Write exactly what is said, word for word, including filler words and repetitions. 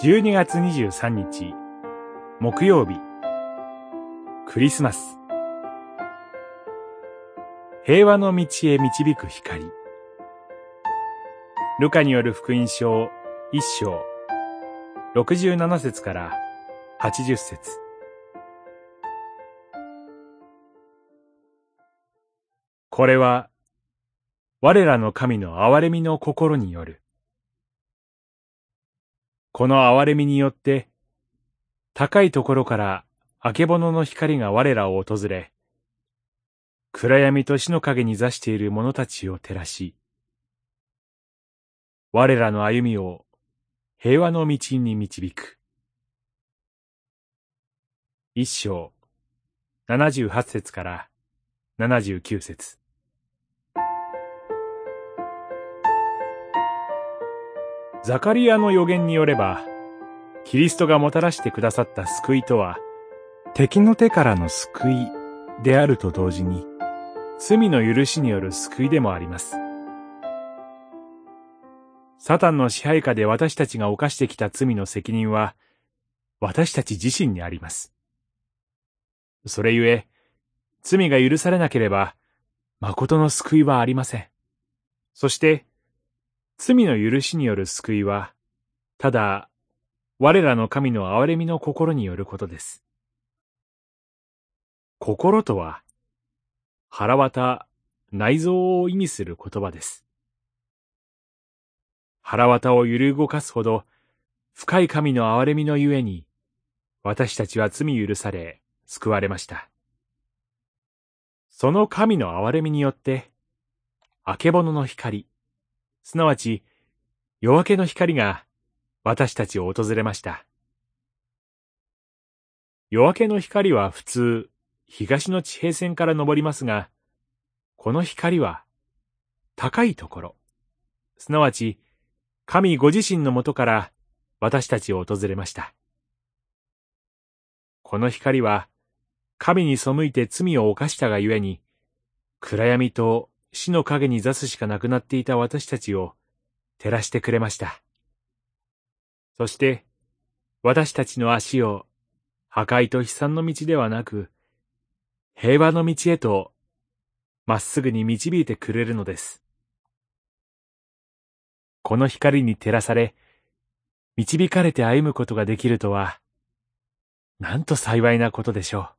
じゅうにがつにじゅうさんにち木曜日、クリスマス。平和の道へ導く光。ルカによる福音書一章ろくじゅうななせつからはちじゅっせつ。これは我らの神の憐れみの心による。この憐れみによって、高いところから曙の光が我らを訪れ、暗闇と死の影に座している者たちを照らし、我らの歩みを平和の道に導く。一章、七十八節から七十九節。ザカリアの預言によれば、キリストがもたらしてくださった救いとは、敵の手からの救いであると同時に、罪の許しによる救いでもあります。サタンの支配下で私たちが犯してきた罪の責任は、私たち自身にあります。それゆえ、罪が許されなければ、誠の救いはありません。そして、罪の許しによる救いは、ただ、我らの神の憐れみの心によることです。心とは、腹渡、内臓を意味する言葉です。腹渡を揺る動かすほど、深い神の憐れみのゆえに、私たちは罪許され、救われました。その神の憐れみによって、曙の光、すなわち、夜明けの光が私たちを訪れました。夜明けの光は普通、東の地平線から昇りますが、この光は、高いところ、すなわち、神ご自身のもとから私たちを訪れました。この光は、神に背いて罪を犯したがゆえに、暗闇と、死の影に座すしかなくなっていた私たちを照らしてくれました。そして、私たちの足を破壊と悲惨の道ではなく、平和の道へとまっすぐに導いてくれるのです。この光に照らされ、導かれて歩むことができるとは、なんと幸いなことでしょう。